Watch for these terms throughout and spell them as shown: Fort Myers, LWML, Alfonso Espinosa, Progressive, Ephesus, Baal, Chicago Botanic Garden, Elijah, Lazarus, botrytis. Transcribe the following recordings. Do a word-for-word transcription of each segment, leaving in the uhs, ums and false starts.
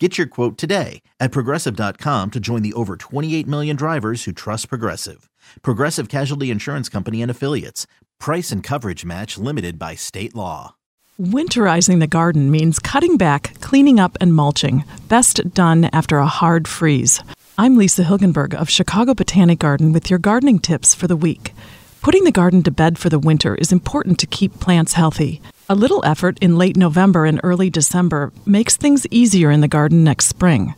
Get your quote today at Progressive dot com to join the over twenty-eight million drivers who trust Progressive. Progressive Casualty Insurance Company and Affiliates. Price and coverage match limited by state law. Winterizing the garden means cutting back, cleaning up, and mulching. Best done after a hard freeze. I'm Lisa Hilgenberg of Chicago Botanic Garden with your gardening tips for the week. Putting the garden to bed for the winter is important to keep plants healthy. A little effort in late November and early December makes things easier in the garden next spring.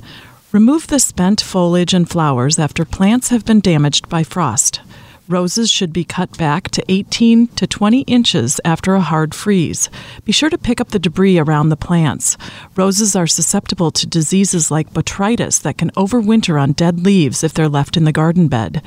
Remove the spent foliage and flowers after plants have been damaged by frost. Roses should be cut back to eighteen to twenty inches after a hard freeze. Be sure to pick up the debris around the plants. Roses are susceptible to diseases like botrytis that can overwinter on dead leaves if they're left in the garden bed.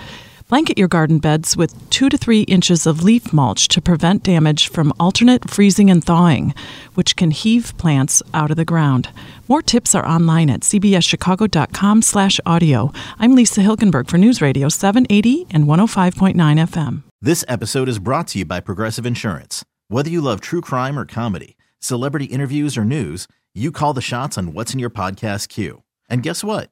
Blanket your garden beds with two to three inches of leaf mulch to prevent damage from alternate freezing and thawing, which can heave plants out of the ground. More tips are online at c b s chicago dot com slash audio. I'm Lisa Hilgenberg for News Radio seven eighty and one oh five point nine F M. This episode is brought to you by Progressive Insurance. Whether you love true crime or comedy, celebrity interviews or news, you call the shots on what's in your podcast queue. And guess what?